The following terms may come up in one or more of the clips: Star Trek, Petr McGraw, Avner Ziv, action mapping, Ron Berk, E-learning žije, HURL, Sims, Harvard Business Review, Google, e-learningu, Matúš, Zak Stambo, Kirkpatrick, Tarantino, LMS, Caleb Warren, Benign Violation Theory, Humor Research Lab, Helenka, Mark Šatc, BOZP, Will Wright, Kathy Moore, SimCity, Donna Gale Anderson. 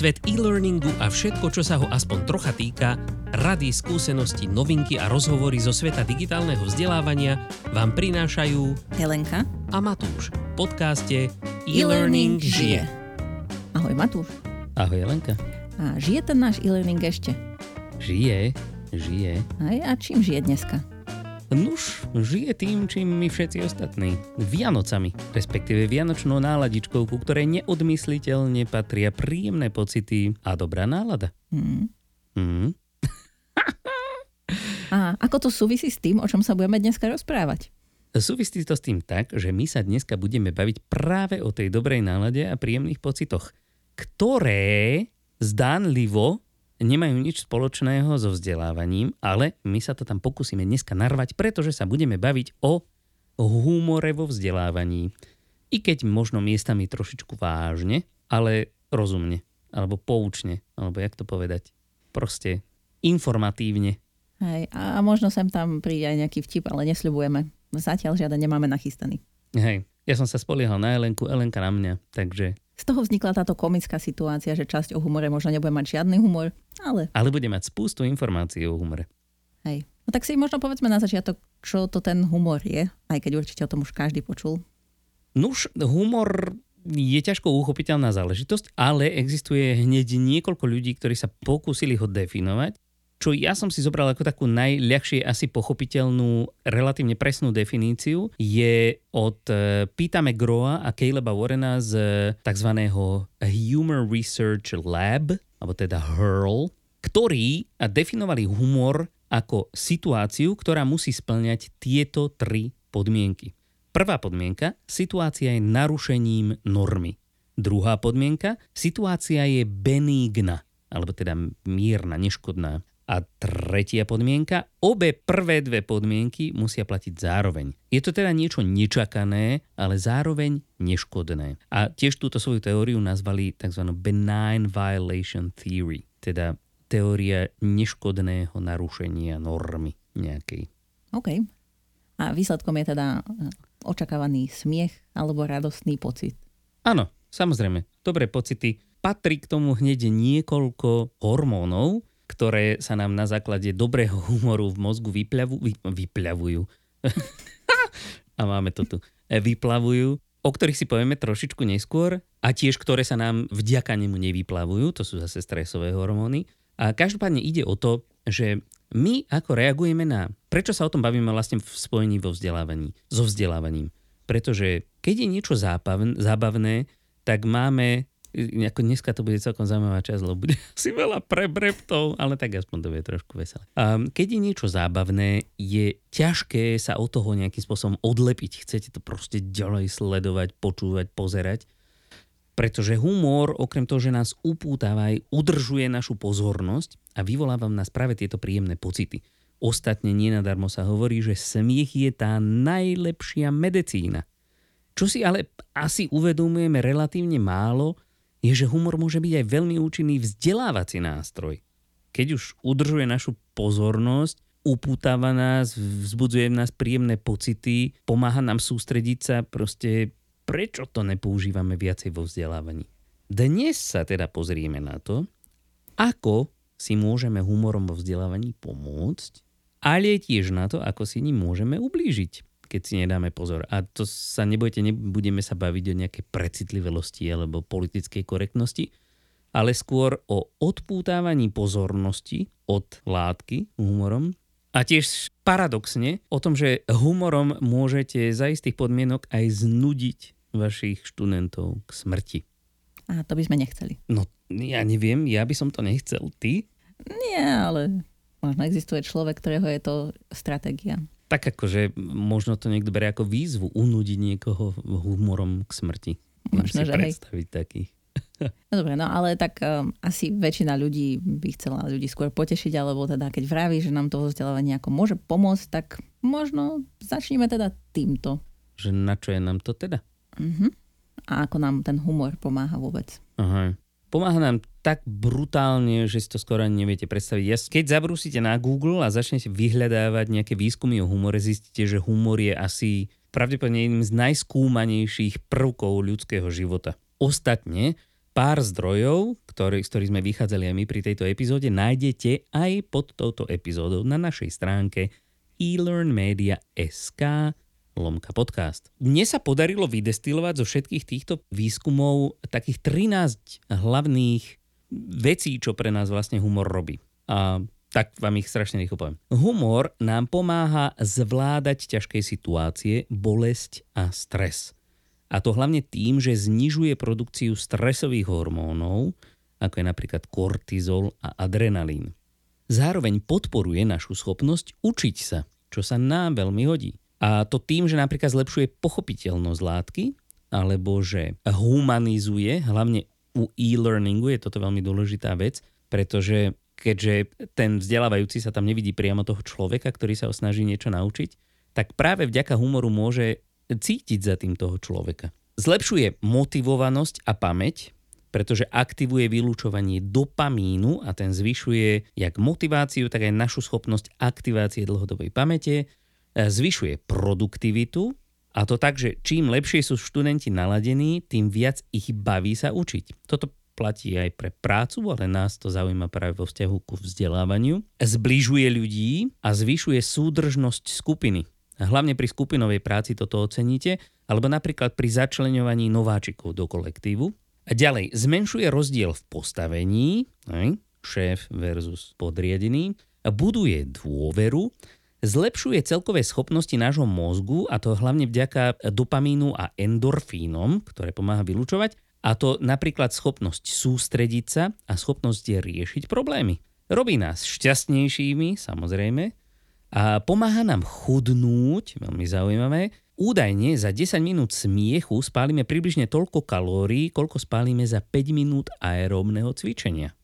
Svet e-learningu a všetko, čo sa ho aspoň trocha týka, rady, skúsenosti, novinky a rozhovory zo sveta digitálneho vzdelávania vám prinášajú Helenka a Matúš v podcaste E-learning žije. Ahoj Matúš. Ahoj Helenka. A žije ten náš e-learning ešte? Žije. A čím žije dneska? Nuž, žije tým, čím my všetci ostatní. Vianocami, respektíve vianočnou náladičkou, ku ktorej neodmysliteľne patria príjemné pocity a dobrá nálada. A ako to súvisí s tým, o čom sa budeme dneska rozprávať? Súvisí to s tým tak, že my sa dneska budeme baviť práve o tej dobrej nálade a príjemných pocitoch, ktoré zdánlivo nemajú nič spoločného so vzdelávaním, ale my sa to tam pokúsime dneska narvať, pretože sa budeme baviť o humore vo vzdelávaní. I keď možno miestami trošičku vážne, ale rozumne, alebo poučne, alebo jak to povedať, proste informatívne. Hej, a možno sem tam príde aj nejaký vtip, ale nesľubujeme. Zatiaľ žiaden nemáme nachystaný. Hej, ja som sa spoliehal na Helenku, Helenka na mňa, takže... Z toho vznikla táto komická situácia, že časť o humore možno nebude mať žiadny humor, ale... Ale bude mať spústu informácií o humore. Hej. No tak si možno povedzme na začiatok, čo to ten humor je, aj keď určite o tom už každý počul. Nuž, humor je ťažko uchopiteľná záležitosť, ale existuje hneď niekoľko ľudí, ktorí sa pokúsili ho definovať, čo ja som si zobral ako takú najľahšie asi pochopiteľnú, relatívne presnú definíciu, je od Petra McGrawa a Caleba Warrena z tzv. Humor Research Lab, alebo teda HURL, ktorí definovali humor ako situáciu, ktorá musí spĺňať tieto tri podmienky. Prvá podmienka, situácia je narušením normy. Druhá podmienka, situácia je benigna, alebo teda mierna, neškodná. A tretia podmienka, obe prvé dve podmienky musia platiť zároveň. Je to teda niečo nečakané, ale zároveň neškodné. A tiež túto svoju teóriu nazvali tzv. Benign Violation Theory, teda teória neškodného narušenia normy nejakej. OK. A výsledkom je teda očakávaný smiech alebo radostný pocit. Áno, samozrejme. Dobré pocity. Patrí k tomu hneď niekoľko hormónov, ktoré sa nám na základe dobrého humoru v mozgu vyplavujú. A máme to tu. Vyplavujú, o ktorých si povieme trošičku neskôr a tiež, ktoré sa nám vďaka nemu nevyplavujú. To sú zase stresové hormóny. A každopádne ide o to, že my ako reagujeme na... Prečo sa o tom bavíme vlastne v spojení so vzdelávaním? Pretože keď je niečo zábavné, tak máme... Ako dneska to bude celkom zaujímavá časť, lebo bude asi veľa prebreptov, ale tak aspoň to bude trošku veselé. Keď je niečo zábavné, je ťažké sa od toho nejakým spôsobom odlepiť. Chcete to proste ďalej sledovať, počúvať, pozerať. Pretože humor, okrem toho, že nás upútava, aj udržuje našu pozornosť a vyvoláva v nás práve tieto príjemné pocity. Ostatne nenadarmo sa hovorí, že smiech je tá najlepšia medicína. Čo si ale asi uvedomujeme relatívne málo, je, že humor môže byť aj veľmi účinný vzdelávací nástroj. Keď už udržuje našu pozornosť, upútava nás, vzbudzuje v nás príjemné pocity, pomáha nám sústrediť sa, proste prečo to nepoužívame viacej vo vzdelávaní. Dnes sa teda pozrieme na to, ako si môžeme humorom vo vzdelávaní pomôcť, ale tiež na to, ako si ním môžeme ublížiť, keď si nedáme pozor. A to sa nebojte, nebudeme sa baviť o nejakej precitlivelosti alebo politickej korektnosti, ale skôr o odpútávaní pozornosti od látky humorom a tiež paradoxne o tom, že humorom môžete za istých podmienok aj znudiť vašich študentov k smrti. A to by sme nechceli. No, ja neviem, ja by som to nechcel. Ty? Nie, ale možno existuje človek, ktorého je to stratégia. Tak akože možno to niekto berie ako výzvu unudiť niekoho humorom k smrti. Možno, že predstaviť takých. No dobre, no ale tak asi väčšina ľudí by chcela ľudí skôr potešiť, alebo teda keď vraví, že nám to vzdelávanie ako môže pomôcť, tak možno začneme teda týmto. Že na čo je nám to teda? Uh-huh. A ako nám ten humor pomáha vôbec? Aha. Pomáha nám tak brutálne, že si to skoro ani neviete predstaviť. Keď zabrúsite na Google a začnete vyhľadávať nejaké výskumy o humore, zistíte, že humor je asi pravdepodobne jedným z najskúmanejších prvkov ľudského života. Ostatne pár zdrojov, z ktorých sme vychádzali aj my pri tejto epizóde, nájdete aj pod touto epizódou na našej stránke eLearnMedia.sk/podcast. Mne sa podarilo vydestilovať zo všetkých týchto výskumov takých 13 hlavných vecí, čo pre nás vlastne humor robí. A tak vám ich strašne rýchlo poviem. Humor nám pomáha zvládať ťažké situácie, bolesť a stres. A to hlavne tým, že znižuje produkciu stresových hormónov, ako je napríklad kortizol a adrenalín. Zároveň podporuje našu schopnosť učiť sa, čo sa nám veľmi hodí. A to tým, že napríklad zlepšuje pochopiteľnosť látky, alebo že humanizuje, hlavne u e-learningu je toto veľmi dôležitá vec, pretože keďže ten vzdelávajúci sa tam nevidí priamo toho človeka, ktorý sa ho snaží niečo naučiť, tak práve vďaka humoru môže cítiť za tým toho človeka. Zlepšuje motivovanosť a pamäť, pretože aktivuje vylúčovanie dopamínu a ten zvyšuje jak motiváciu, tak aj našu schopnosť aktivácie dlhodobej pamäte. Zvyšuje produktivitu a to tak, že čím lepšie sú študenti naladení, tým viac ich baví sa učiť. Toto platí aj pre prácu, ale nás to zaujíma práve vo vzťahu ku vzdelávaniu. Zbližuje ľudí a zvyšuje súdržnosť skupiny. Hlavne pri skupinovej práci toto oceníte, alebo napríklad pri začleňovaní nováčikov do kolektívu. A ďalej, zmenšuje rozdiel v postavení, šéf versus podriadený, buduje dôveru, zlepšuje celkové schopnosti nášho mozgu, a to hlavne vďaka dopamínu a endorfínom, ktoré pomáha vylučovať, a to napríklad schopnosť sústrediť sa a schopnosť riešiť problémy. Robí nás šťastnejšími, samozrejme, a pomáha nám chudnúť, veľmi zaujímavé. Údajne za 10 minút smiechu spálime približne toľko kalórií, koľko spálime za 5 minút aeróbneho cvičenia.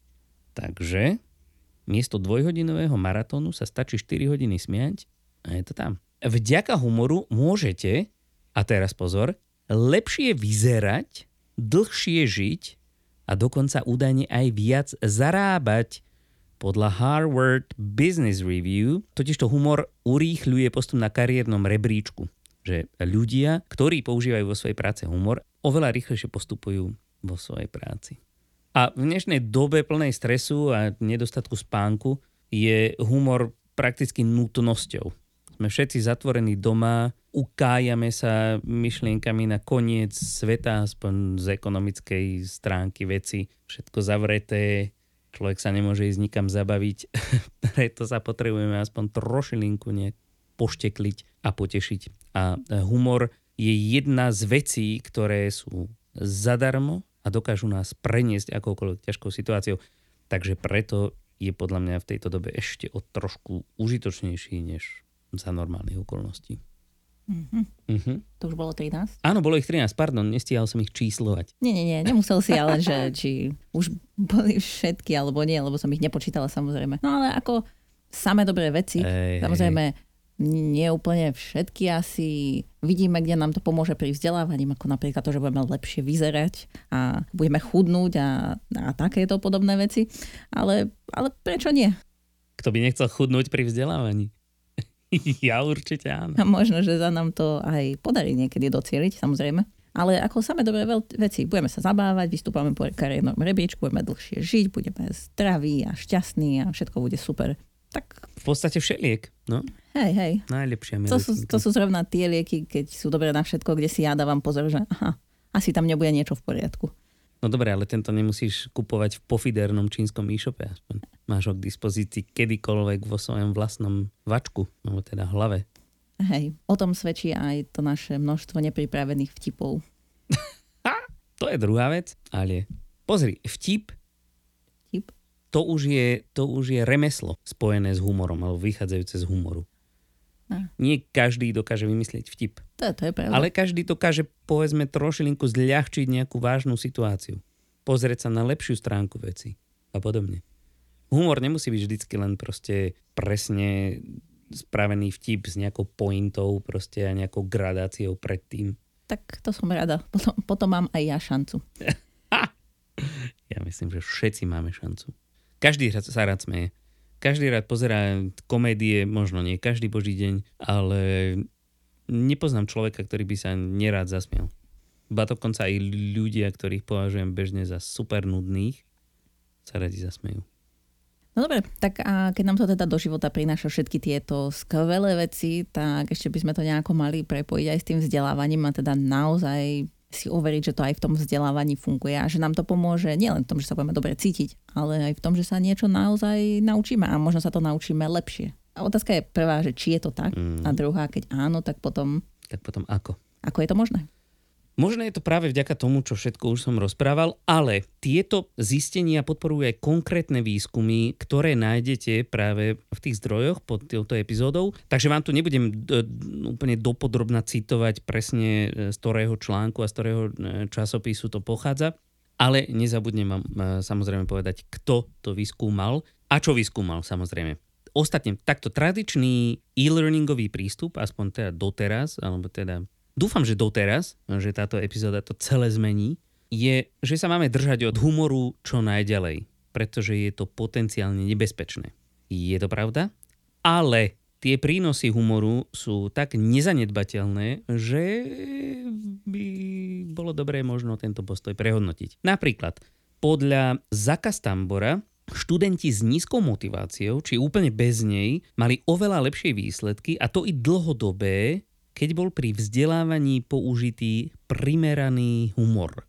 Takže miesto dvojhodinového maratónu sa stačí 4 hodiny smiať a je to tam. Vďaka humoru môžete, a teraz pozor, lepšie vyzerať, dlhšie žiť a dokonca údajne aj viac zarábať. Podľa Harvard Business Review totižto humor urýchľuje postup na kariérnom rebríčku, že ľudia, ktorí používajú vo svojej práce humor, oveľa rýchlejšie postupujú vo svojej práci. A v dnešnej dobe plnej stresu a nedostatku spánku je humor prakticky nutnosťou. Sme všetci zatvorení doma, ukájame sa myšlienkami na koniec sveta, aspoň z ekonomickej stránky veci, všetko zavreté. Človek sa nemôže ísť nikam zabaviť, preto sa potrebujeme aspoň trošilinku poštekliť a potešiť. A humor je jedna z vecí, ktoré sú zadarmo a dokážu nás preniesť akoukoľvek ťažkou situáciou. Takže preto je podľa mňa v tejto dobe ešte o trošku užitočnejší než za normálnych okolností. To už bolo 13? Áno, bolo ich 13, pardon, nestíhal som ich číslovať. Nie, nemusel si, ale že či už boli všetky alebo nie, lebo som ich nepočítala samozrejme. No ale ako samé dobré veci, samozrejme nie úplne všetky asi. Vidíme, kde nám to pomôže pri vzdelávaní, ako napríklad to, že budeme lepšie vyzerať a budeme chudnúť a takéto podobné veci, ale prečo nie? Kto by nechcel chudnúť pri vzdelávaní? Ja určite áno. A možno, že sa nám to aj podarí niekedy docieliť, samozrejme. Ale ako samé dobré veci, budeme sa zabávať, vystúpame po kariérnom rebríčku, budeme dlhšie žiť, budeme zdraví a šťastní a všetko bude super. Tak v podstate všeliek, no. Hej. Najlepšia medicínka. To sú zrovna tie lieky, keď sú dobré na všetko, kde si ja dávam pozor, že aha, asi tam nebude niečo v poriadku. No dobre, ale tento nemusíš kupovať v pofidernom čínskom e-shope aspoň. Máš ho k dispozícii kedykoľvek vo svojom vlastnom vačku, alebo teda hlave. Hej, o tom svedčí aj to naše množstvo nepripravených vtipov. To je druhá vec, ale pozri, vtip? To už je remeslo spojené s humorom, alebo vychádzajúce z humoru. Nie každý dokáže vymyslieť vtip. To je pravda. Ale každý dokáže, povedzme, trošilinku zľahčiť nejakú vážnu situáciu. Pozrieť sa na lepšiu stránku veci a podobne. Humor nemusí byť vždycky len proste presne spravený vtip s nejakou pointou proste a nejakou gradáciou predtým. Tak to som rada. Potom mám aj ja šancu. Ja myslím, že všetci máme šancu. Každý sa rád smeje. Každý rád pozerá komédie, možno nie každý boží deň, ale nepoznám človeka, ktorý by sa nerád zasmial. Ba dokonca aj ľudia, ktorých považujem bežne za super nudných, sa radi zasmejú. No dobre, tak a keď nám to teda do života prináša všetky tieto skvelé veci, tak ešte by sme to nejako mali prepojiť aj s tým vzdelávaním a teda naozaj si overiť, že to aj v tom vzdelávaní funguje a že nám to pomôže nielen v tom, že sa budeme dobre cítiť, ale aj v tom, že sa niečo naozaj naučíme a možno sa to naučíme lepšie. A otázka je prvá, že či je to tak a druhá, keď áno, tak potom... Tak potom ako? Ako je to možné? Možné je to práve vďaka tomu, čo všetko už som rozprával, ale tieto zistenia podporujú aj konkrétne výskumy, ktoré nájdete práve v tých zdrojoch pod touto epizódou. Takže vám tu nebudem úplne dopodrobna citovať presne z ktorého článku a z ktorého časopisu to pochádza, ale nezabudnem vám samozrejme povedať, kto to vyskúmal a čo vyskúmal samozrejme. Ostatne, takto tradičný e-learningový prístup, aspoň teda doteraz, alebo teda dúfam, že doteraz, že táto epizóda to celé zmení, je, že sa máme držať od humoru čo najďalej, pretože je to potenciálne nebezpečné. Je to pravda? Ale tie prínosy humoru sú tak nezanedbateľné, že by bolo dobré možno tento postoj prehodnotiť. Napríklad, podľa Zaka Stambora, študenti s nízkou motiváciou, či úplne bez nej, mali oveľa lepšie výsledky a to i dlhodobé, keď bol pri vzdelávaní použitý primeraný humor.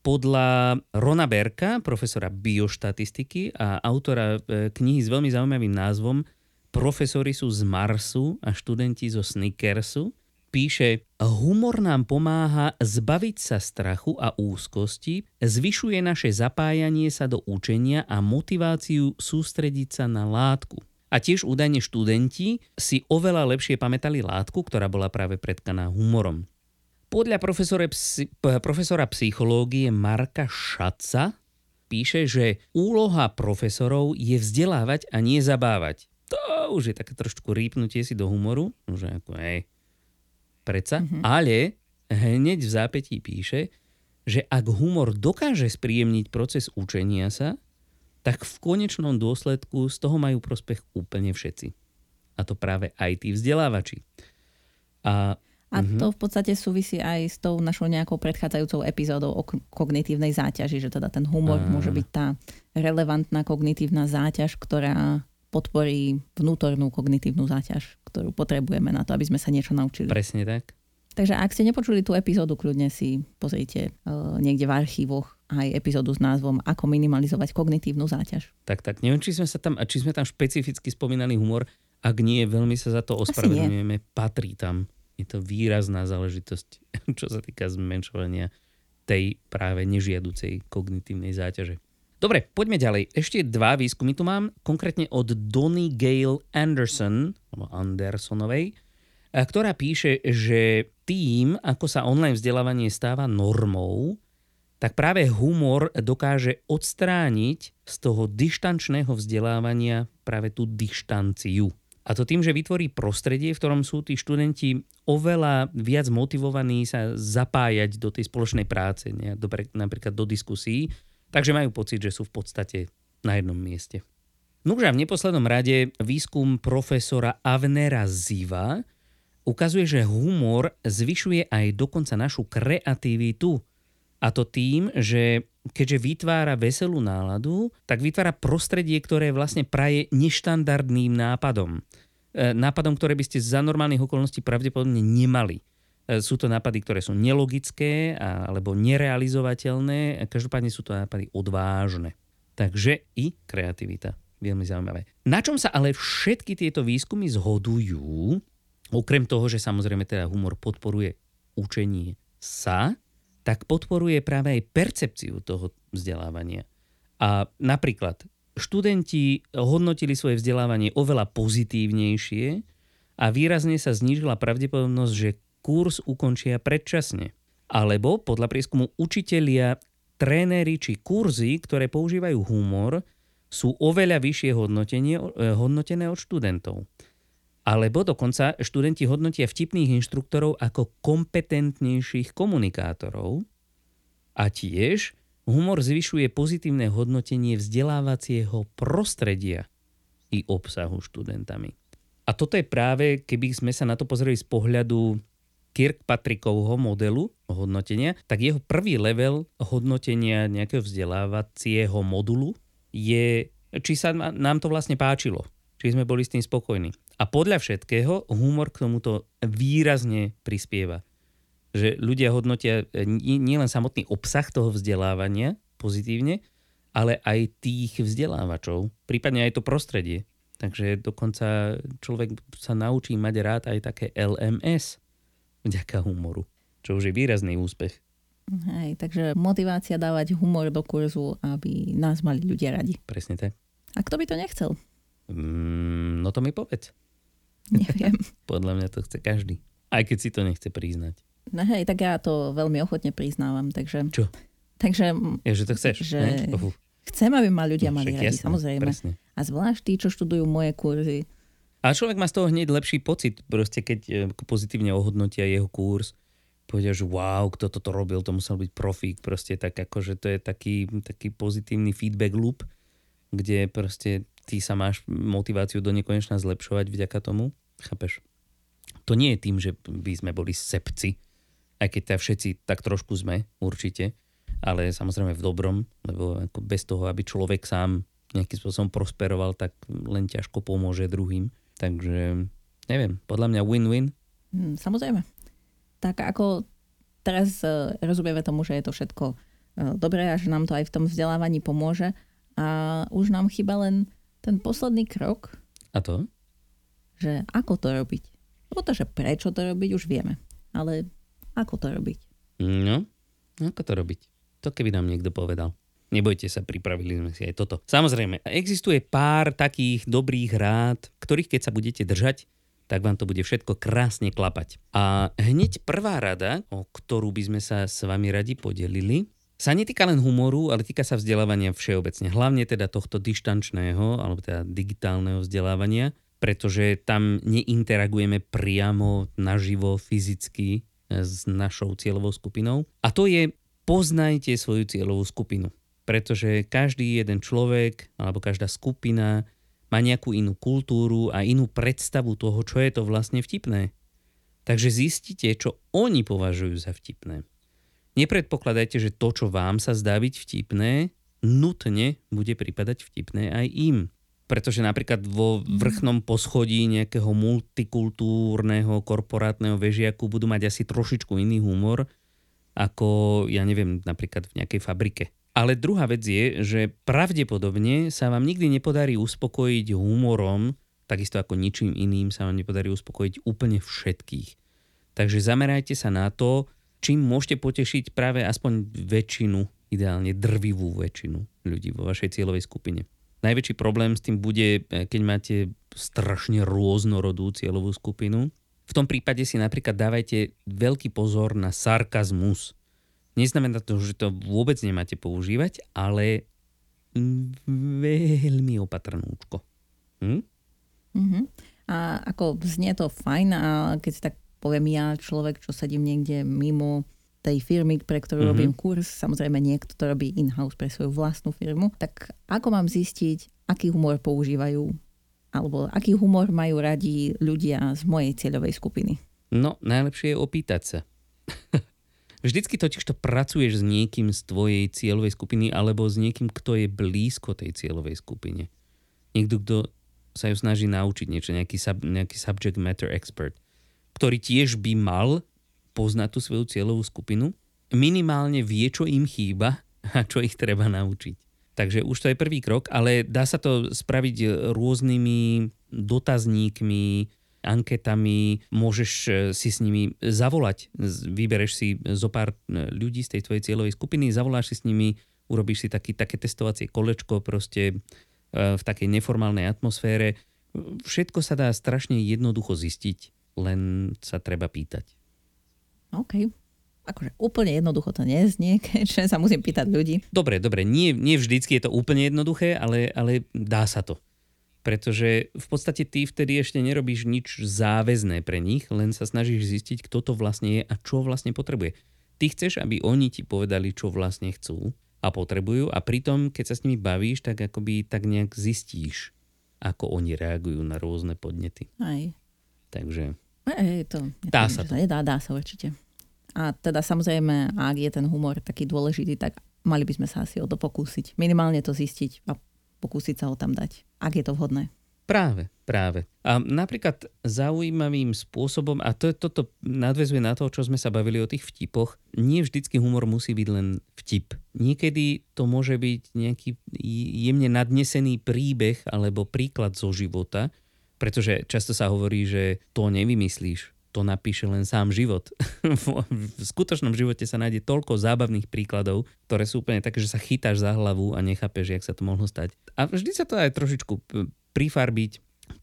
Podľa Rona Berka, profesora bioštatistiky a autora knihy s veľmi zaujímavým názvom Profesori sú z Marsu a študenti zo Snickersu, píše: humor nám pomáha zbaviť sa strachu a úzkosti, zvyšuje naše zapájanie sa do učenia a motiváciu sústrediť sa na látku. A tiež údajne študenti si oveľa lepšie pamätali látku, ktorá bola práve pretkaná humorom. Podľa profesora psychológie Marka Šatca píše, že úloha profesorov je vzdelávať a nie zabávať. To už je také trošku rýpnutie si do humoru, že ako hej, predsa. Mm-hmm. Ale hneď v zápätí píše, že ak humor dokáže spríjemniť proces učenia sa, tak v konečnom dôsledku z toho majú prospech úplne všetci. A to práve aj tí vzdelávači. A to v podstate súvisí aj s tou našou nejakou predchádzajúcou epizódou o kognitívnej záťaži, že teda ten humor môže byť tá relevantná kognitívna záťaž, ktorá podporí vnútornú kognitívnu záťaž, ktorú potrebujeme na to, aby sme sa niečo naučili. Presne tak. Takže ak ste nepočuli tú epizódu, kľudne si pozrite niekde v archívoch aj epizódu s názvom Ako minimalizovať kognitívnu záťaž. Tak, neviem, či sme tam špecificky spomínali humor. Ak nie, veľmi sa za to ospravedlňujeme. Patrí tam. Je to výrazná záležitosť, čo sa týka zmenšovania tej práve nežiaducej kognitívnej záťaže. Dobre, poďme ďalej. Ešte dva výskumy tu mám, konkrétne od Donna Gale Andersonovej, ktorá píše, že tým, ako sa online vzdelávanie stáva normou, tak práve humor dokáže odstrániť z toho dištančného vzdelávania práve tú dištanciu. A to tým, že vytvorí prostredie, v ktorom sú tí študenti oveľa viac motivovaní sa zapájať do tej spoločnej práce, napríklad do diskusí, takže majú pocit, že sú v podstate na jednom mieste. Nože a v neposlednom rade výskum profesora Avnera Ziva ukazuje, že humor zvyšuje aj dokonca našu kreativitu. A to tým, že keďže vytvára veselú náladu, tak vytvára prostredie, ktoré vlastne praje neštandardným nápadom. Nápadom, ktoré by ste za normálnych okolností pravdepodobne nemali. Sú to nápady, ktoré sú nelogické alebo nerealizovateľné. Každopádne sú to nápady odvážne. Takže i kreativita. Veľmi zaujímavé. Na čom sa ale všetky tieto výskumy zhodujú, okrem toho, že samozrejme teda humor podporuje učenie sa, tak podporuje práve aj percepciu toho vzdelávania. A napríklad študenti hodnotili svoje vzdelávanie oveľa pozitívnejšie a výrazne sa znížila pravdepodobnosť, že kurz ukončia predčasne. Alebo podľa prieskumu učitelia, tréneri či kurzy, ktoré používajú humor, sú oveľa vyššie hodnotené od študentov. Alebo dokonca študenti hodnotia vtipných inštruktorov ako kompetentnejších komunikátorov. A tiež humor zvyšuje pozitívne hodnotenie vzdelávacieho prostredia i obsahu študentami. A toto je práve, keby sme sa na to pozreli z pohľadu Kirkpatrickovho modelu hodnotenia, tak jeho prvý level hodnotenia nejakého vzdelávacieho modulu je, či sa nám to vlastne páčilo, či sme boli s tým spokojní. A podľa všetkého humor k tomuto výrazne prispieva. Že ľudia hodnotia nielen samotný obsah toho vzdelávania pozitívne, ale aj tých vzdelávačov, prípadne aj to prostredie. Takže dokonca človek sa naučí mať rád aj také LMS vďaka humoru, čo už je výrazný úspech. Hej, takže motivácia dávať humor do kurzu, aby nás mali ľudia radi. Presne tak. A kto by to nechcel? No to mi povedz. Neviem. Podľa mňa to chce každý. Aj keď si to nechce priznať. No hej, tak ja to veľmi ochotne priznávam. Takže... Čo? Takže... Ja, že to chceš. Že... Chcem, aby ma ľudia mali radi, jasné, samozrejme. Presne. A zvlášť tí, čo študujú moje kurzy. A človek má z toho hneď lepší pocit, proste keď pozitívne ohodnotia jeho kurz. Povedia, že wow, kto toto robil, to musel byť profík. Proste tak akože to je taký pozitívny feedback loop, kde proste ty sa máš motiváciu do nekonečna zlepšovať vďaka tomu. Chápeš? To nie je tým, že by sme boli sebci, aj keď všetci tak trošku sme, určite, ale samozrejme v dobrom, lebo ako bez toho, aby človek sám nejakým spôsobom prosperoval, tak len ťažko pomôže druhým. Takže neviem, podľa mňa win-win. Samozrejme. Tak ako teraz rozumieme tomu, že je to všetko dobré a že nám to aj v tom vzdelávaní pomôže a už nám chýba len ten posledný krok. A to? Že ako to robiť. Lebo to, že prečo to robiť, už vieme. Ale ako to robiť? No, ako to robiť? To keby nám niekto povedal. Nebojte sa, pripravili sme si aj toto. Samozrejme, existuje pár takých dobrých rád, ktorých keď sa budete držať, tak vám to bude všetko krásne klapať. A hneď prvá rada, o ktorú by sme sa s vami radi podelili, sa netýka len humoru, ale týka sa vzdelávania všeobecne. Hlavne teda tohto dištančného, alebo teda digitálneho vzdelávania, pretože tam neinteragujeme priamo, naživo, fyzicky s našou cieľovou skupinou. A to je poznajte svoju cieľovú skupinu. Pretože každý jeden človek alebo každá skupina má nejakú inú kultúru a inú predstavu toho, čo je to vlastne vtipné. Takže zistite, čo oni považujú za vtipné. Nepredpokladajte, že to, čo vám sa zdá byť vtipné, nutne bude pripadať vtipné aj im. Pretože napríklad vo vrchnom poschodí nejakého multikultúrneho korporátneho vežiaku budú mať asi trošičku iný humor ako, ja neviem, napríklad v nejakej fabrike. Ale druhá vec je, že pravdepodobne sa vám nikdy nepodarí uspokojiť humorom, takisto ako ničím iným sa vám nepodarí uspokojiť úplne všetkých. Takže zamerajte sa na to, čím môžete potešiť práve aspoň väčšinu, ideálne drvivú väčšinu ľudí vo vašej cieľovej skupine. Najväčší problém s tým bude, keď máte strašne rôznorodú cieľovú skupinu. V tom prípade si napríklad dávajte veľký pozor na sarkazmus. Neznamená to, že to vôbec nemáte používať, ale veľmi opatrnúčko. A ako znie to fajn, a keď si tak poviem ja, človek, čo sedím niekde mimo tej firmy, pre ktorú robím kurz, samozrejme niekto to robí in-house pre svoju vlastnú firmu, tak ako mám zistiť, aký humor používajú alebo aký humor majú radi ľudia z mojej cieľovej skupiny? No, najlepšie je opýtať sa. Vždycky totižto pracuješ s niekým z tvojej cieľovej skupiny alebo s niekým, kto je blízko tej cieľovej skupine. Niekto, kto sa ju snaží naučiť niečo, nejaký subject matter expert, ktorý tiež by mal poznať tú svoju cieľovú skupinu, minimálne vie, čo im chýba a čo ich treba naučiť. Takže už to je prvý krok, ale dá sa to spraviť rôznymi dotazníkmi, anketami, môžeš si s nimi zavolať, vybereš si zo pár ľudí z tej tvojej cieľovej skupiny, zavoláš si s nimi, urobíš si také testovacie kolečko proste v takej neformálnej atmosfére. Všetko sa dá strašne jednoducho zistiť, len sa treba pýtať. OK. Akože úplne jednoducho to neznie, keďže sa musím pýtať ľudí. Dobre, nie vždycky je to úplne jednoduché, ale dá sa to. Pretože v podstate ty vtedy ešte nerobíš nič záväzné pre nich, len sa snažíš zistiť, kto to vlastne je a čo vlastne potrebuje. Ty chceš, aby oni ti povedali, čo vlastne chcú a potrebujú a pritom, keď sa s nimi bavíš, tak akoby tak nejak zistíš, ako oni reagujú na rôzne podnety. Aj. Takže Dá sa to. Dá sa určite. A teda samozrejme, ak je ten humor taký dôležitý, tak mali by sme sa asi o to pokúsiť. Minimálne to zistiť a pokúsiť sa ho tam dať, ak je to vhodné. Práve. A napríklad zaujímavým spôsobom, a toto nadväzuje na to, čo sme sa bavili o tých vtipoch, nie vždycky humor musí byť len vtip. Niekedy to môže byť nejaký jemne nadnesený príbeh alebo príklad zo života, pretože často sa hovorí, že to nevymyslíš. To napíše len sám život. V skutočnom živote sa nájde toľko zábavných príkladov, ktoré sú úplne také, že sa chytáš za hlavu a nechápeš, jak sa to mohlo stať. A vždy sa to aj trošičku prifarbiť.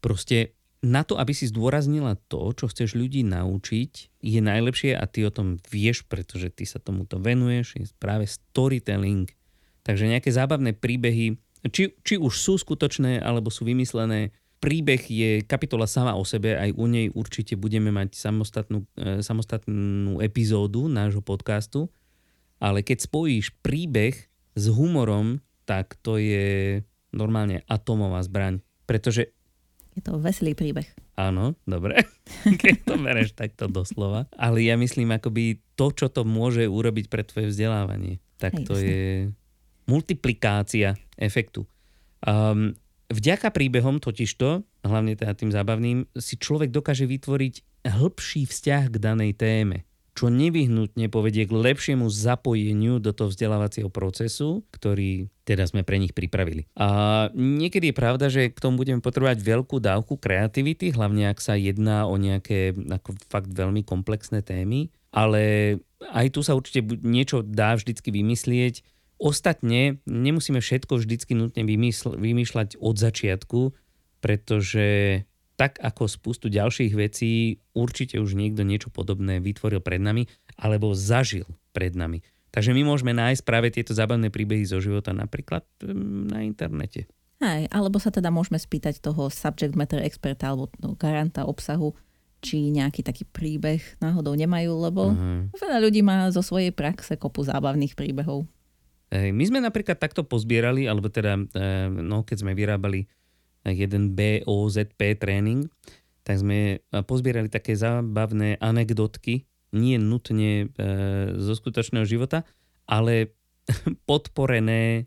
Proste na to, aby si zdôraznila to, čo chceš ľudí naučiť, je najlepšie a ty o tom vieš, pretože ty sa tomuto venuješ. Je práve storytelling. Takže nejaké zábavné príbehy, či už sú skutočné, alebo sú vymyslené. Príbeh je kapitola sama o sebe, aj u nej určite budeme mať samostatnú epizódu nášho podcastu, ale keď spojíš príbeh s humorom, tak to je normálne atomová zbraň, pretože... Je to veselý príbeh. Áno, dobre, keď to bereš takto doslova, ale ja myslím akoby to, čo to môže urobiť pre tvoje vzdelávanie, tak to je multiplikácia efektu. Vďaka príbehom totižto, hlavne teda tým zábavným, si človek dokáže vytvoriť hĺbší vzťah k danej téme, čo nevyhnutne povedie k lepšiemu zapojeniu do toho vzdelávacieho procesu, ktorý teda sme pre nich pripravili. A niekedy je pravda, že k tomu budeme potrebovať veľkú dávku kreativity, hlavne ak sa jedná o nejaké ako fakt veľmi komplexné témy, ale aj tu sa určite niečo dá vždycky vymyslieť. Ostatne nemusíme všetko vždycky nutne vymýšľať od začiatku, pretože tak ako spustu ďalších vecí určite už niekto niečo podobné vytvoril pred nami alebo zažil pred nami. Takže my môžeme nájsť práve tieto zábavné príbehy zo života napríklad na internete. Aj, alebo sa teda môžeme spýtať toho subject matter experta alebo garanta obsahu, či nejaký taký príbeh náhodou nemajú, lebo veľa ľudí má zo svojej praxe kopu zábavných príbehov. My sme napríklad takto pozbierali, alebo teda, keď sme vyrábali jeden BOZP tréning, tak sme pozbierali také zábavné anekdotky, nie nutne zo skutočného života, ale podporené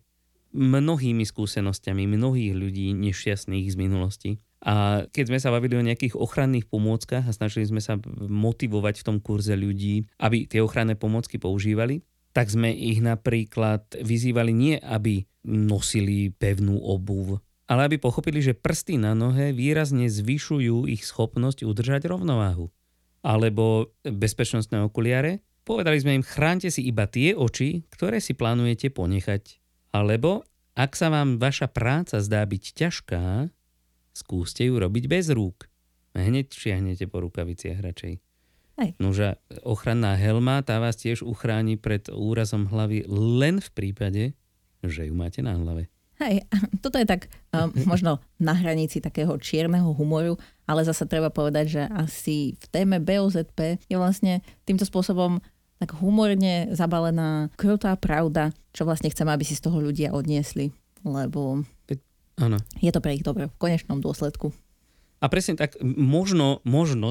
mnohými skúsenostiami mnohých ľudí nešťastných z minulosti. A keď sme sa bavili o nejakých ochranných pomôckach a snažili sme sa motivovať v tom kurze ľudí, aby tie ochranné pomôcky používali, tak sme ich napríklad vyzývali nie, aby nosili pevnú obuv, ale aby pochopili, že prsty na nohe výrazne zvyšujú ich schopnosť udržať rovnováhu. Alebo bezpečnostné okuliare. Povedali sme im, chráňte si iba tie oči, ktoré si plánujete ponechať. Alebo, ak sa vám vaša práca zdá byť ťažká, skúste ju robiť bez rúk. Hneď šiahnete po rukaviciach radšej. Nože ochranná helma, tá vás tiež uchráni pred úrazom hlavy len v prípade, že ju máte na hlave. Hej, toto je tak možno na hranici takého čierneho humoru, ale zasa treba povedať, že asi v téme BOZP je vlastne týmto spôsobom tak humorne zabalená krutá pravda, čo vlastne chceme, aby si z toho ľudia odniesli, lebo ano. Je to pre ich dobro v konečnom dôsledku. A presne tak, možno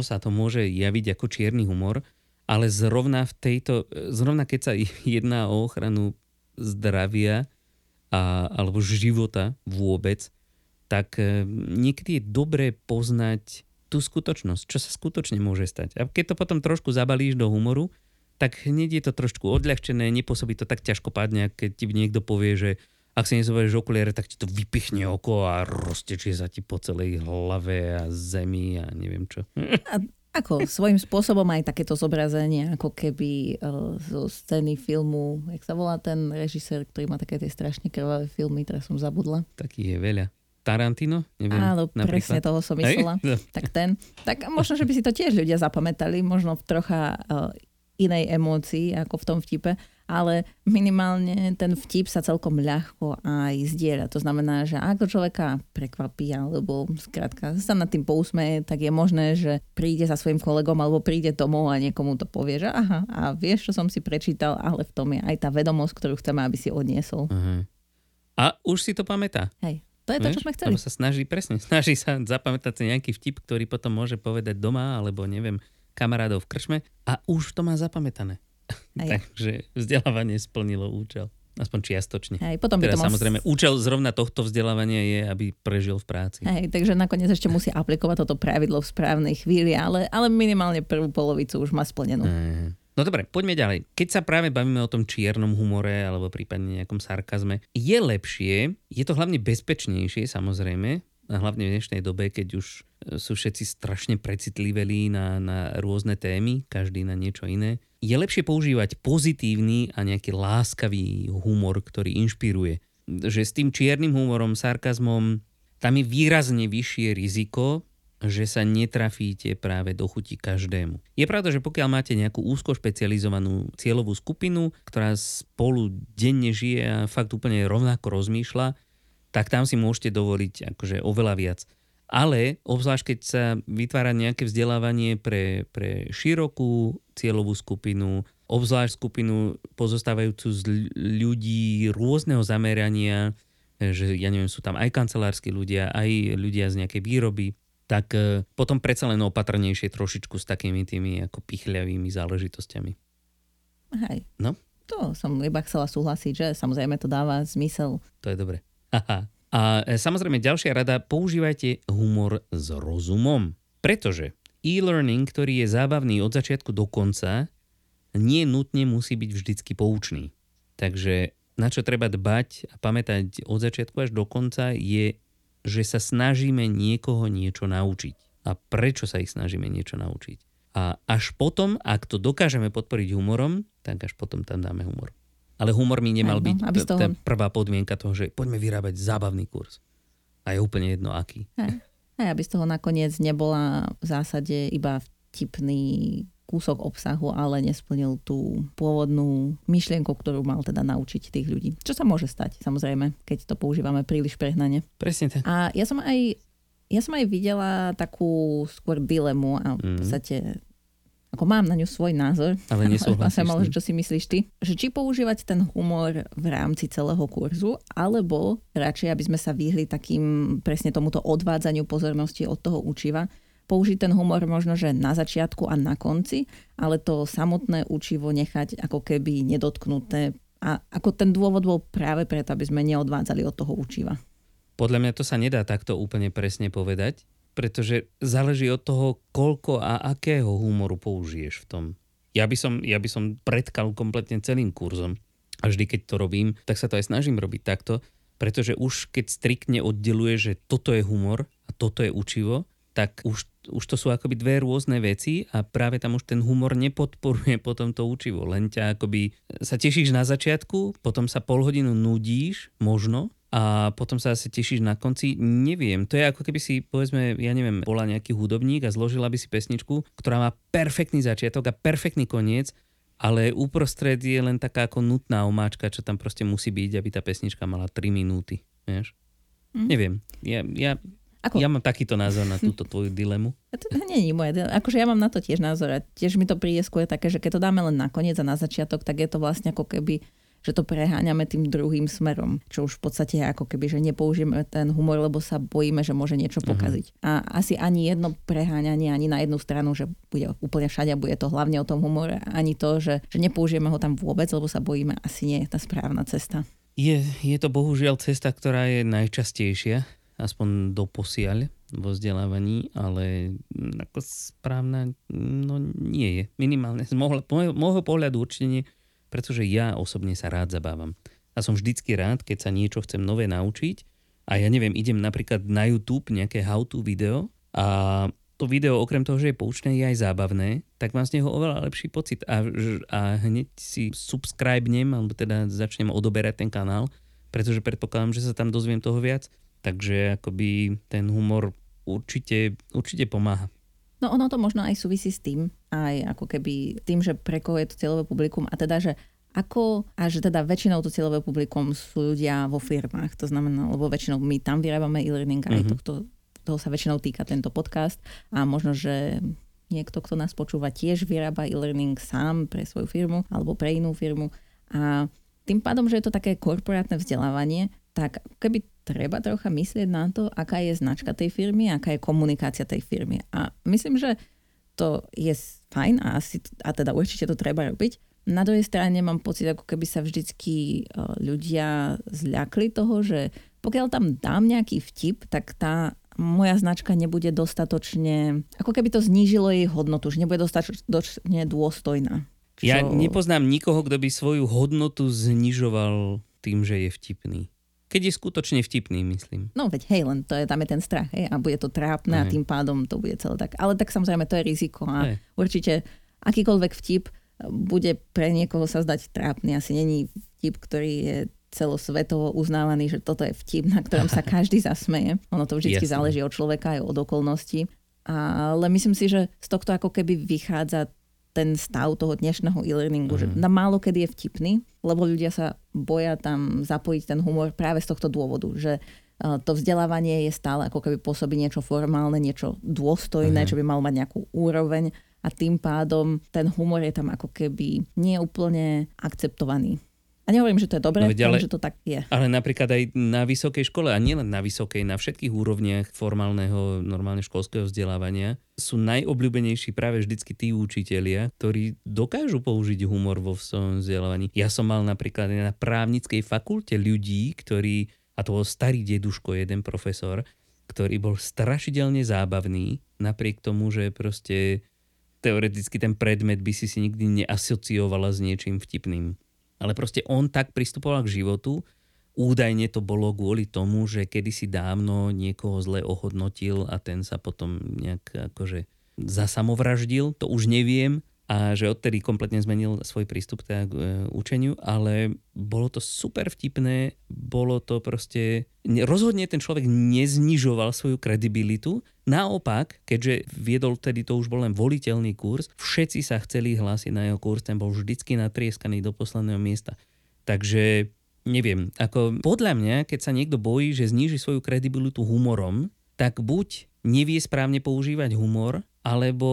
sa to môže javiť ako čierny humor, ale zrovna keď sa jedná o ochranu zdravia alebo života vôbec, tak niekedy je dobré poznať tú skutočnosť, čo sa skutočne môže stať. A keď to potom trošku zabalíš do humoru, tak hneď je to trošku odľahčené, nepôsobí to tak ťažkopádne, keď ti niekto povie, že ak si nezoberieš okuliare, tak ti to vypichne oko a roztečie sa ti po celej hlave a zemi a neviem čo. A ako svojím spôsobom aj takéto zobrazenie, ako keby zo scény filmu, jak sa volá ten režisér, ktorý má také tie strašne krvavé filmy, teraz som zabudla. Taký je veľa. Tarantino? Neviem, áno, napríklad. Presne toho som myslela. Tak ten. Tak možno, že by si to tiež ľudia zapamätali, možno v trocha inej emócii ako v tom vtipe, ale minimálne ten vtip sa celkom ľahko aj zdieľa. To znamená, že ako človeka prekvapí alebo skrátka sa nad tým pousmeje, tak je možné, že príde za svojim kolegom alebo príde domov a niekomu to povie, že aha, a vieš, čo som si prečítal, ale v tom je aj tá vedomosť, ktorú chceme, aby si odniesol. Aha. A už si to pamätá. Hej. To je to, čo sme chceli. Lebo sa snaží sa zapamätať si nejaký vtip, ktorý potom môže povedať doma, alebo neviem, kamarádov v krčme a už to má zapamätané. Takže vzdelávanie splnilo účel. Aspoň čiastočne. Hej, potom by to mal... Samozrejme, účel zrovna tohto vzdelávania je, aby prežil v práci. Hej, takže nakoniec ešte musí aplikovať toto pravidlo v správnej chvíli, ale minimálne prvú polovicu už má splnenú. No dobre, poďme ďalej. Keď sa práve bavíme o tom čiernom humore alebo prípadne nejakom sarkazme, je lepšie, je to hlavne bezpečnejšie samozrejme, a hlavne v dnešnej dobe, keď už sú všetci strašne precitlivelí na rôzne témy, každý na niečo iné. Je lepšie používať pozitívny a nejaký láskavý humor, ktorý inšpiruje. Že s tým čiernym humorom, sarkazmom, tam je výrazne vyššie riziko, že sa netrafíte práve do chuti každému. Je pravda, že pokiaľ máte nejakú úzko špecializovanú cieľovú skupinu, ktorá spolu denne žije a fakt úplne rovnako rozmýšľa, tak tam si môžete dovoliť akože oveľa viac. Ale obzvlášť, keď sa vytvára nejaké vzdelávanie pre širokú cieľovú skupinu, obzvlášť skupinu pozostávajúcu z ľudí rôzneho zamerania, že ja neviem, sú tam aj kancelársky ľudia, aj ľudia z nejakej výroby, tak potom predsa len opatrnejšie trošičku s takými tými ako pichľavými záležitosťami. Hej. No? To som iba chcela súhlasiť, že samozrejme to dáva zmysel. To je dobre. Aha. A samozrejme ďalšia rada, používajte humor s rozumom. Pretože e-learning, ktorý je zábavný od začiatku do konca, nie nutne musí byť vždycky poučný. Takže na čo treba dbať a pamätať od začiatku až do konca je, že sa snažíme niekoho niečo naučiť. A prečo sa ich snažíme niečo naučiť. A až potom, ak to dokážeme podporiť humorom, tak až potom tam dáme humor. Ale humor mi nemal byť tá prvá podmienka toho, že poďme vyrábať zábavný kurz. A je úplne jedno, aký. Aj, aby z toho nakoniec nebola v zásade iba vtipný kúsok obsahu, ale nesplnil tú pôvodnú myšlienku, ktorú mal teda naučiť tých ľudí. Čo sa môže stať, samozrejme, keď to používame príliš prehnane. Presne tak. A ja som aj videla takú skôr dilemu a v podstate... Ako mám na ňu svoj názor. Ale nesúhlasíš. Ale čo si myslíš ty? Že či používať ten humor v rámci celého kurzu, alebo radšej, aby sme sa vyhli takým presne tomuto odvádzaniu pozornosti od toho učiva, použiť ten humor možno, že na začiatku a na konci, ale to samotné učivo nechať ako keby nedotknuté. A ako ten dôvod bol práve preto, aby sme neodvádzali od toho učiva. Podľa mňa to sa nedá takto úplne presne povedať. Pretože záleží od toho, koľko a akého humoru použiješ v tom. Ja by som predkal kompletne celým kurzom. A vždy, keď to robím, tak sa to aj snažím robiť takto, pretože už keď striktne oddeluješ, že toto je humor a toto je učivo, tak už to sú akoby dve rôzne veci a práve tam už ten humor nepodporuje potom to učivo. Len ťa akoby sa tešíš na začiatku, potom sa pol hodinu nudíš, možno, a potom sa asi tešíš na konci. Neviem, to je ako keby si, povedzme, ja neviem, bola nejaký hudobník a zložila by si pesničku, ktorá má perfektný začiatok a perfektný koniec, ale uprostred je len taká ako nutná omáčka, čo tam proste musí byť, aby tá pesnička mala 3 minúty. Vieš? Neviem. Ja mám takýto názor na túto tvoju dilemu. To nie je moje. Akože ja mám na to tiež názor a tiež mi to príde skôr také, že keď to dáme len na koniec a na začiatok, tak je to vlastne ako keby že to preháňame tým druhým smerom, čo už v podstate je ako keby, že nepoužijeme ten humor, lebo sa bojíme, že môže niečo pokaziť. A asi ani jedno preháňanie, ani na jednu stranu, že bude úplne všade a bude to hlavne o tom humore, ani to, že nepoužijeme ho tam vôbec, lebo sa bojíme, asi nie je tá správna cesta. Je to bohužiaľ cesta, ktorá je najčastejšia, aspoň doposiaľ vo vzdelávaní, ale ako správna nie je. Minimálne, z môjho pohľadu určite nie. Pretože ja osobne sa rád zabávam. A som vždycky rád, keď sa niečo chcem nové naučiť a ja neviem, idem napríklad na YouTube nejaké how-to video a to video okrem toho, že je poučné, je aj zábavné, tak mám z neho oveľa lepší pocit a hneď si subscribnem alebo teda začnem odoberať ten kanál, pretože predpokladám, že sa tam dozviem toho viac. Takže akoby ten humor určite pomáha. No ono to možno aj súvisí s tým, aj ako keby tým, že pre koho je to cieľové publikum a teda, že ako, a že teda väčšinou to cieľové publikum sú ľudia vo firmách, to znamená, lebo väčšinou my tam vyrábame e-learning a aj toho sa väčšinou týka tento podcast a možno, že niekto, kto nás počúva, tiež vyrába e-learning sám pre svoju firmu alebo pre inú firmu a tým pádom, že je to také korporátne vzdelávanie, tak keby treba trocha myslieť na to, aká je značka tej firmy, aká je komunikácia tej firmy. A myslím, že to je fajn a teda určite to treba robiť. Na druhej strane mám pocit, ako keby sa vždycky ľudia zľakli toho, že pokiaľ tam dám nejaký vtip, tak tá moja značka nebude dostatočne, ako keby to znížilo jej hodnotu, že nebude dostatočne dôstojná. Čo... Ja nepoznám nikoho, kto by svoju hodnotu znižoval tým, že je vtipný. Keď je skutočne vtipný, myslím. No veď hej, len to je, tam je ten strach, hej, a bude to trápne a tým pádom to bude celé tak. Ale tak samozrejme to je riziko a určite akýkoľvek vtip bude pre niekoho sa zdať trápny. Asi není vtip, ktorý je celosvetovo uznávaný, že toto je vtip, na ktorom sa každý zasmeje. Ono to vždy záleží od človeka aj od okolností. Ale myslím si, že z tohto ako keby vychádza ten stav toho dnešného e-learningu, že na málo kedy je vtipný, lebo ľudia sa boja tam zapojiť ten humor práve z tohto dôvodu, že to vzdelávanie je stále ako keby pôsobí niečo formálne, niečo dôstojné, čo by malo mať nejakú úroveň a tým pádom ten humor je tam ako keby neúplne akceptovaný. A nehovorím, že to je dobré, že to tak je. Ale napríklad aj na vysokej škole, a nielen na vysokej, na všetkých úrovniach formálneho, normálne školského vzdelávania, sú najobľúbenejší práve vždycky tí učitelia, ktorí dokážu použiť humor vo svojom vzdelávaní. Ja som mal napríklad na právnickej fakulte ľudí, ktorí, a to bol starý deduško, jeden profesor, ktorý bol strašidelne zábavný, napriek tomu, že proste teoreticky ten predmet by si nikdy neasociovala s niečím vtipným. Ale proste on tak pristupoval k životu. Údajne to bolo kvôli tomu, že kedysi dávno niekoho zle ohodnotil a ten sa potom nejak akože zasamovraždil, to už neviem. A že odtedy kompletne zmenil svoj prístup k učeniu, ale bolo to super vtipné, bolo to proste... Rozhodne ten človek neznižoval svoju kredibilitu. Naopak, keďže viedol vtedy, to už bol len voliteľný kurz, všetci sa chceli hlásiť na jeho kurz, ten bol vždycky natrieskaný do posledného miesta. Takže neviem, ako podľa mňa, keď sa niekto bojí, že zníži svoju kredibilitu humorom, tak buď nevie správne používať humor, alebo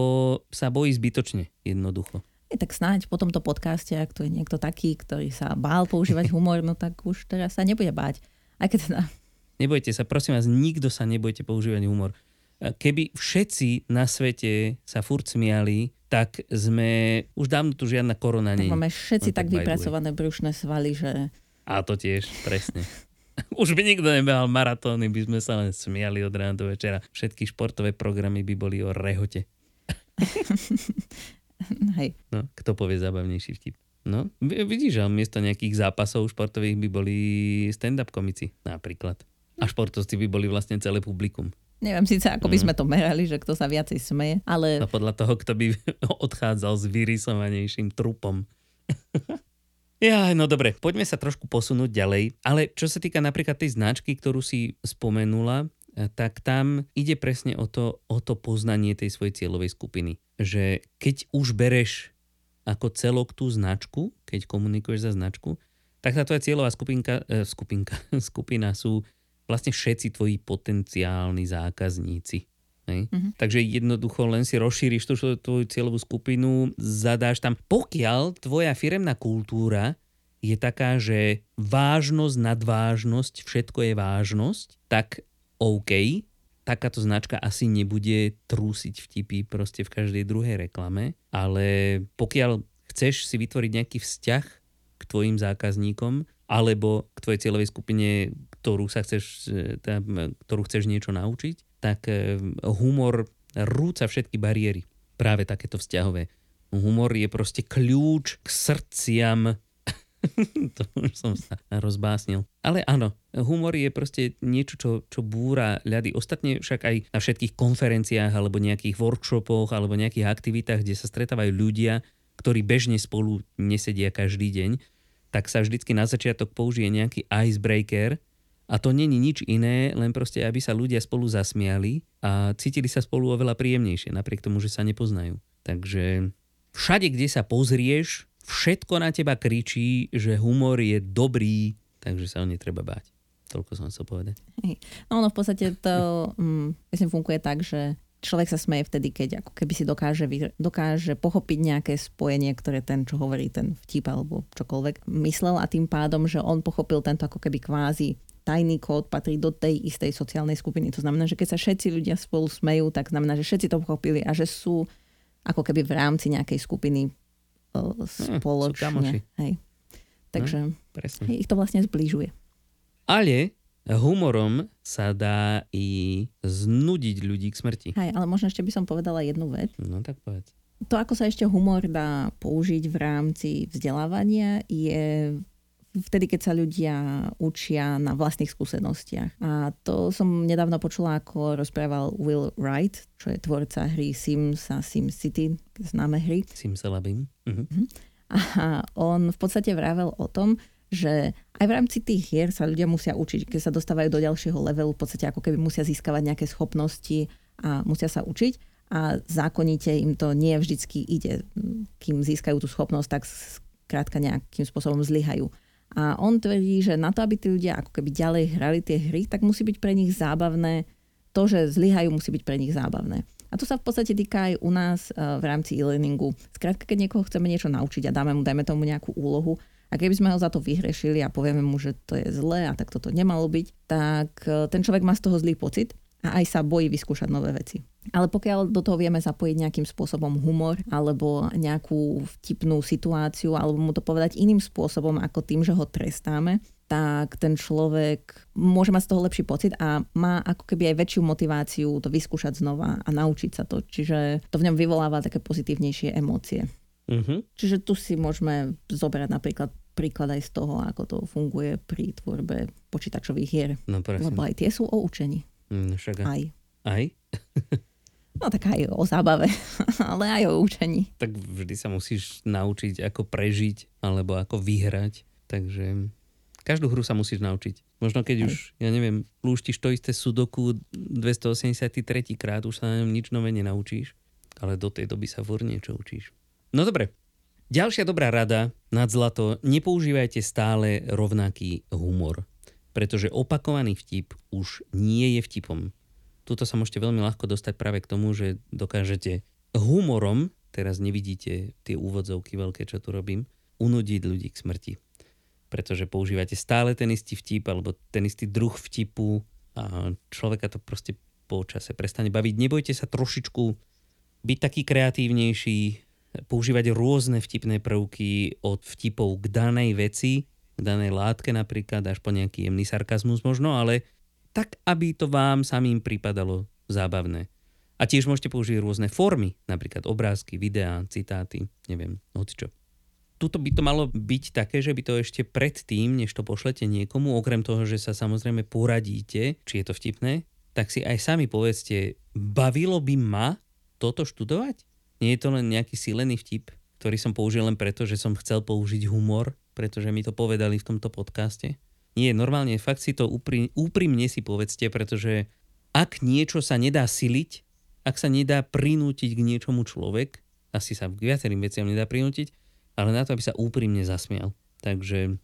sa bojí zbytočne, jednoducho. Tak snáď po tomto podcaste, ak tu je niekto taký, ktorý sa bál používať humor, no tak už teraz sa nebude báť. Aj keď teda... Nebojte sa, prosím vás, nikto sa nebojte používať humor. Keby všetci na svete sa furt smiali, tak sme... Už dávno tu žiadna korona nie. Máme všetci tak vypracované brušné svaly, že... A to tiež, presne. Už by nikto nebehal maratóny, by sme sa len smiali od rána do večera. Všetky športové programy by boli o rehote. Hej. No, kto povie zábavnejší vtip? No, vidíš, že miesto nejakých zápasov športových by boli stand-up komici napríklad. A športovci by boli vlastne celé publikum. Neviem síce, ako by sme to merali, že kto sa viacej smeje, ale... No podľa toho, kto by odchádzal s vyrysovanejším trupom. Ja, no dobre, poďme sa trošku posunúť ďalej, ale čo sa týka napríklad tej značky, ktorú si spomenula, tak tam ide presne o to poznanie tej svojej cieľovej skupiny. Že keď už bereš ako celok tú značku, keď komunikuješ za značku, tak tá tvoja cieľová skupina sú vlastne všetci tvoji potenciálni zákazníci. Mm-hmm. Takže jednoducho len si rozšíriš tú tvoju cieľovú skupinu, zadáš tam. Pokiaľ tvoja firemná kultúra je taká, že vážnosť, nadvážnosť, všetko je vážnosť, tak OK, takáto značka asi nebude trúsiť vtipy proste v každej druhej reklame, ale pokiaľ chceš si vytvoriť nejaký vzťah k tvojim zákazníkom alebo k tvojej cieľovej skupine, ktorú chceš niečo naučiť, tak humor rúca všetky bariéry. Práve takéto vzťahové. Humor je proste kľúč k srdciam. To už som sa rozbásnil. Ale áno, humor je proste niečo, čo búra ľady. Ostatne však aj na všetkých konferenciách alebo nejakých workshopoch alebo nejakých aktivitách, kde sa stretávajú ľudia, ktorí bežne spolu nesedia každý deň, tak sa vždycky na začiatok použije nejaký icebreaker. A to není nič iné, len proste, aby sa ľudia spolu zasmiali a cítili sa spolu oveľa príjemnejšie, napriek tomu, že sa nepoznajú. Takže všade, kde sa pozrieš, všetko na teba kričí, že humor je dobrý, takže sa o netreba báť. Toľko som chcel povedať. Hej. No ono v podstate to myslím, funguje tak, že človek sa smeje vtedy, keď ako keby si dokáže pochopiť nejaké spojenie, ktoré ten, čo hovorí, ten vtip alebo čokoľvek myslel a tým pádom, že on pochopil tento ako keby kvázi tajný kód patrí do tej istej sociálnej skupiny. To znamená, že keď sa všetci ľudia spolu smejú, tak znamená, že všetci to pochopili a že sú ako keby v rámci nejakej skupiny spoločne. Hej. Takže ich to vlastne zbližuje. Ale humorom sa dá i znudiť ľudí k smrti. Hej, ale možno ešte by som povedala jednu vec. No tak povedz. To, ako sa ešte humor dá použiť v rámci vzdelávania, je vtedy, keď sa ľudia učia na vlastných skúsenostiach. A to som nedávno počula, ako rozprával Will Wright, čo je tvorca hry Sims a SimCity, známe hry. Simsalabim. Uh-huh. A on v podstate vravel o tom, že aj v rámci tých hier sa ľudia musia učiť, keď sa dostávajú do ďalšieho levelu, v podstate ako keby musia získavať nejaké schopnosti a musia sa učiť. A zákonite im to nie vždycky ide. Kým získajú tú schopnosť, tak skrátka nejakým spôsobom zlyhajú. A on tvrdí, že na to, aby tí ľudia ako keby ďalej hrali tie hry, tak musí byť pre nich zábavné. To, že zlyhajú, musí byť pre nich zábavné. A to sa v podstate týka aj u nás v rámci e-learningu. Skrátka, keď niekoho chceme niečo naučiť a dáme mu, dajme tomu nejakú úlohu, a keby sme ho za to vyhrešili a povieme mu, že to je zlé a tak toto nemalo byť, tak ten človek má z toho zlý pocit a aj sa bojí vyskúšať nové veci. Ale pokiaľ do toho vieme zapojiť nejakým spôsobom humor alebo nejakú vtipnú situáciu alebo mu to povedať iným spôsobom ako tým, že ho trestáme, tak ten človek môže mať z toho lepší pocit a má ako keby aj väčšiu motiváciu to vyskúšať znova a naučiť sa to. Čiže to v ňom vyvoláva také pozitívnejšie emócie. Uh-huh. Čiže tu si môžeme zobrať napríklad príklad aj z toho, ako to funguje pri tvorbe počítačových hier. No, lebo aj tie sú o učení. Aj? No tak aj o zábave, ale aj o učení. Tak vždy sa musíš naučiť, ako prežiť, alebo ako vyhrať. Takže každú hru sa musíš naučiť. Možno keď aj už, ja neviem, lúštiš to isté sudoku 283 krát, už sa na ňom nič nové nenaučíš. Ale do tej doby sa furt niečo učíš. No dobre. Ďalšia dobrá rada nad zlato. Nepoužívajte stále rovnaký humor. Pretože opakovaný vtip už nie je vtipom. Tuto sa môžete veľmi ľahko dostať práve k tomu, že dokážete humorom, teraz nevidíte tie úvodzovky veľké, čo tu robím, unudiť ľudí k smrti. Pretože používate stále ten istý vtip alebo ten istý druh vtipu a človeka to proste po čase prestane baviť. Nebojte sa trošičku byť taký kreatívnejší, používať rôzne vtipné prvky od vtipov k danej veci, k danej látke napríklad, až po nejaký jemný sarkazmus možno, ale tak, aby to vám samým pripadalo zábavné. A tiež môžete použiť rôzne formy, napríklad obrázky, videá, citáty, neviem, hocičo. Tuto by to malo byť také, že by to ešte predtým, než to pošlete niekomu, okrem toho, že sa samozrejme poradíte, či je to vtipné, tak si aj sami povedzte, bavilo by ma toto študovať? Nie je to len nejaký silený vtip, ktorý som použil len preto, že som chcel použiť humor, pretože mi to povedali v tomto podcaste. Nie, normálne fakt si to úprimne si povedzte, pretože ak niečo sa nedá siliť, ak sa nedá prinútiť k niečomu človek, asi sa k viacerým veciam nedá prinútiť, ale na to, aby sa úprimne zasmial. Takže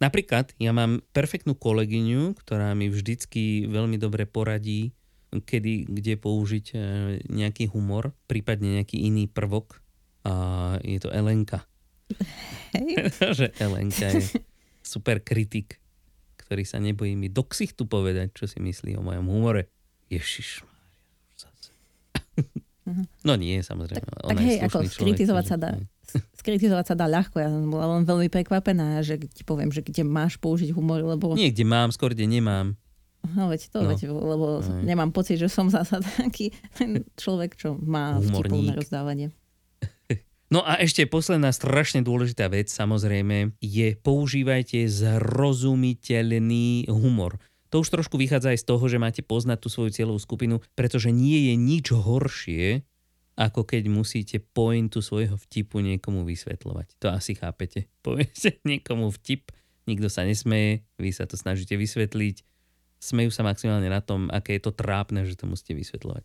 napríklad ja mám perfektnú kolegyňu, ktorá mi vždycky veľmi dobre poradí, kde použiť nejaký humor, prípadne nejaký iný prvok. A je to Helenka. Hej. Že Helenka je super kritik, ktorý sa nebojí mi do ksichtu povedať, čo si myslí o mojom humore. Ježišmária. No nie, samozrejme. Tak hej, ako skritizovať sa dá ľahko. Ja som bola len veľmi prekvapená, že ti poviem, že kde máš použiť humor, lebo... Niekde mám, skôr kde nemám. No veď to, lebo nemám pocit, že som zasa taký človek, čo má vtipov na rozdávanie. No a ešte posledná strašne dôležitá vec, samozrejme, je používajte zrozumiteľný humor. To už trošku vychádza aj z toho, že máte poznať tú svoju cieľovú skupinu, pretože nie je nič horšie, ako keď musíte pointu svojho vtipu niekomu vysvetľovať. To asi chápete. Poviete niekomu vtip, nikto sa nesmeje, vy sa to snažíte vysvetliť, smejú sa maximálne na tom, aké je to trápne, že to musíte vysvetľovať.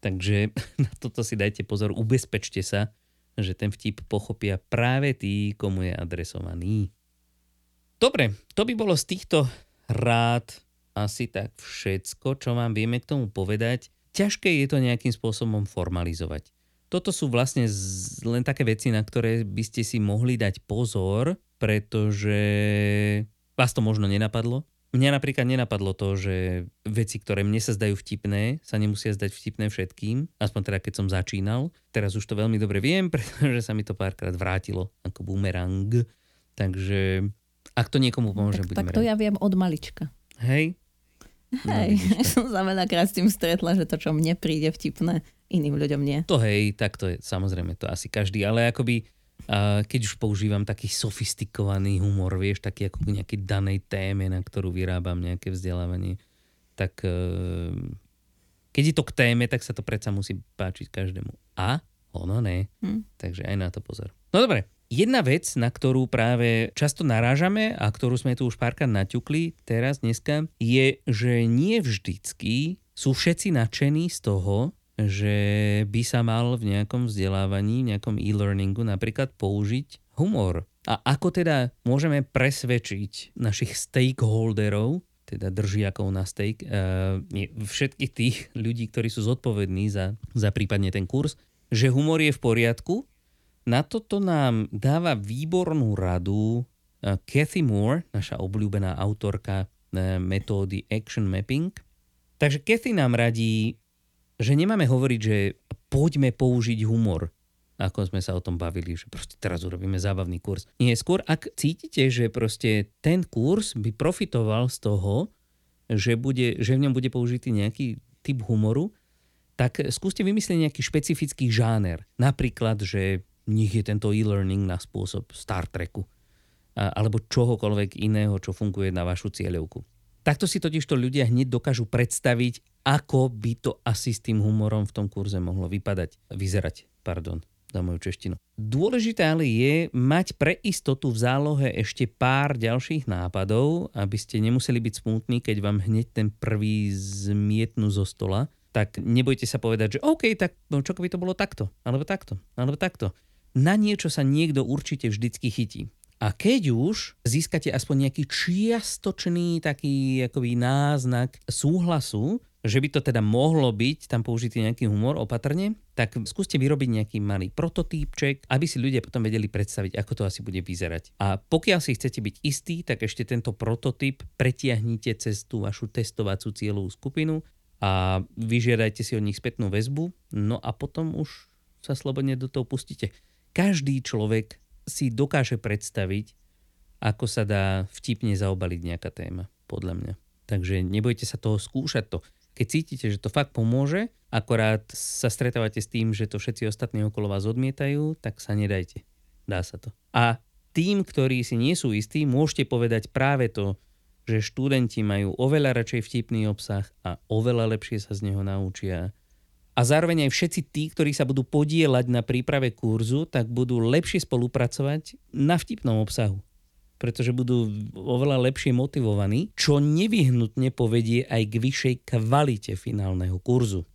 Takže na toto si dajte pozor, ubezpečte sa, že ten vtip pochopia práve tí, komu je adresovaný. Dobre, to by bolo z týchto rád asi tak všetko, čo vám vieme k tomu povedať. Ťažké je to nejakým spôsobom formalizovať. Toto sú vlastne len také veci, na ktoré by ste si mohli dať pozor, pretože vás to možno nenapadlo. Mňa napríklad nenapadlo to, že veci, ktoré mne sa zdajú vtipné, sa nemusia zdať vtipné všetkým, aspoň teda keď som začínal. Teraz už to veľmi dobre viem, pretože sa mi to párkrát vrátilo ako boomerang. Takže ak to niekomu pomôže, budeme rádi. Tak to ja viem od malička. Hej, no, som sa veľakrát s tým stretla, že to, čo mne príde vtipné, iným ľuďom nie. To hej, tak to je, samozrejme, to asi každý, ale akoby... A keď už používam taký sofistikovaný humor, vieš, taký ako k nejakej danej téme, na ktorú vyrábam nejaké vzdelávanie, tak keď je to k téme, tak sa to predsa musí páčiť každému. A ono ne. Takže aj na to pozor. No dobre, jedna vec, na ktorú práve často narážame a ktorú sme tu už párkrát naťukli teraz, dneska, je, že nie vždycky sú všetci nadšení z toho, že by sa mal v nejakom vzdelávaní, v nejakom e-learningu napríklad použiť humor. A ako teda môžeme presvedčiť našich stakeholderov, teda držiakov na stake, všetkých tých ľudí, ktorí sú zodpovední za prípadne ten kurz, že humor je v poriadku? Na toto nám dáva výbornú radu Kathy Moore, naša obľúbená autorka metódy action mapping. Takže Kathy nám radí, že nemáme hovoriť, že poďme použiť humor, ako sme sa o tom bavili, že proste teraz urobíme zábavný kurz. Nie, skôr, ak cítite, že proste ten kurz by profitoval z toho, že v ňom bude použitý nejaký typ humoru, tak skúste vymyslieť nejaký špecifický žáner. Napríklad, že nech je tento e-learning na spôsob Star Treku alebo čohokoľvek iného, čo funguje na vašu cieľovku. Takto si totižto ľudia hneď dokážu predstaviť, ako by to asi s tým humorom v tom kurze mohlo vyzerať, za moju češtinu. Dôležité ale je mať pre istotu v zálohe ešte pár ďalších nápadov, aby ste nemuseli byť smutní, keď vám hneď ten prvý zmietnú zo stola. Tak nebojte sa povedať, že OK, tak no, čo by to bolo takto, alebo takto, alebo takto. Na niečo sa niekto určite vždycky chytí. A keď už získate aspoň nejaký čiastočný taký akoby náznak súhlasu, že by to teda mohlo byť tam použitý nejaký humor opatrne, tak skúste vyrobiť nejaký malý prototypček, aby si ľudia potom vedeli predstaviť, ako to asi bude vyzerať. A pokiaľ si chcete byť istí, tak ešte tento prototyp pretiahnite cez tú vašu testovacú cieľovú skupinu a vyžiadajte si od nich spätnú väzbu, no a potom už sa slobodne do toho pustite. Každý človek si dokáže predstaviť, ako sa dá vtipne zaobaliť nejaká téma, podľa mňa. Takže nebojte sa toho skúšať to. Keď cítite, že to fakt pomôže, akorát sa stretávate s tým, že to všetci ostatní okolo vás odmietajú, tak sa nedajte. Dá sa to. A tým, ktorí si nie sú istí, môžete povedať práve to, že študenti majú oveľa radšej vtipný obsah a oveľa lepšie sa z neho naučia. A zároveň aj všetci tí, ktorí sa budú podieľať na príprave kurzu, tak budú lepšie spolupracovať na vtipnom obsahu. Pretože budú oveľa lepšie motivovaní, čo nevyhnutne povedie aj k vyššej kvalite finálneho kurzu.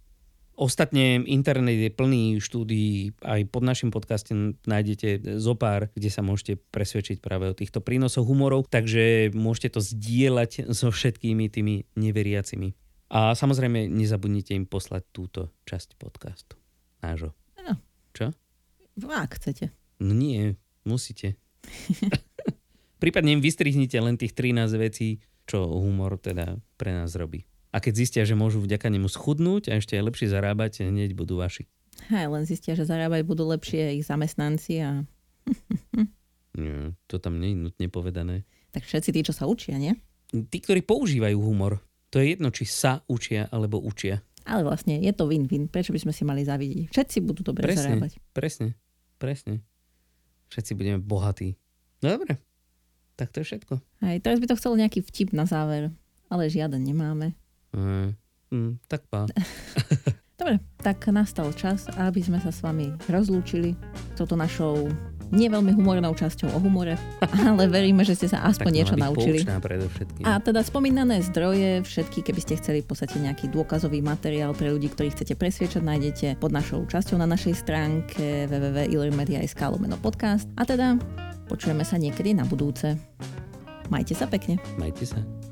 Ostatne internet je plný štúdií, aj pod našim podcastom nájdete zopár, kde sa môžete presvedčiť práve o týchto prínosoch humorov, takže môžete to zdieľať so všetkými tými neveriacimi. A samozrejme, nezabudnite im poslať túto časť podcastu. Nášho. No. Čo? Ak chcete. No nie, musíte. Prípadne im vystrihnite len tých 13 vecí, čo humor teda pre nás robí. A keď zistia, že môžu vďaka nemu schudnúť a ešte aj lepšie zarábať, hneď budú vaši. Hej, len zistia, že zarábať budú lepšie ich zamestnanci a... Nie, to tam nie je nutne povedané. Tak všetci tí, čo sa učia, nie? Tí, ktorí používajú humor. To je jedno, či sa učia, alebo učia. Ale vlastne je to win-win. Prečo by sme si mali zavidiť? Všetci budú dobre zarábať. Presne. Všetci budeme bohatí. No dobre. Tak to je všetko. Aj teraz by to chcel nejaký vtip na záver, ale žiaden nemáme. Tak pá. Dobre, tak nastal čas, aby sme sa s vami rozlúčili touto našou nie veľmi humornou časťou o humore, ale veríme, že ste sa aspoň niečo naučili. A teda spomínané zdroje, všetky, keby ste chceli v podstate nejaký dôkazový materiál pre ľudí, ktorých chcete presviečať, nájdete pod našou časťou na našej stránke www.eLearnMedia.sk/podcast. A teda počujeme sa niekedy na budúce. Majte sa pekne. Majte sa.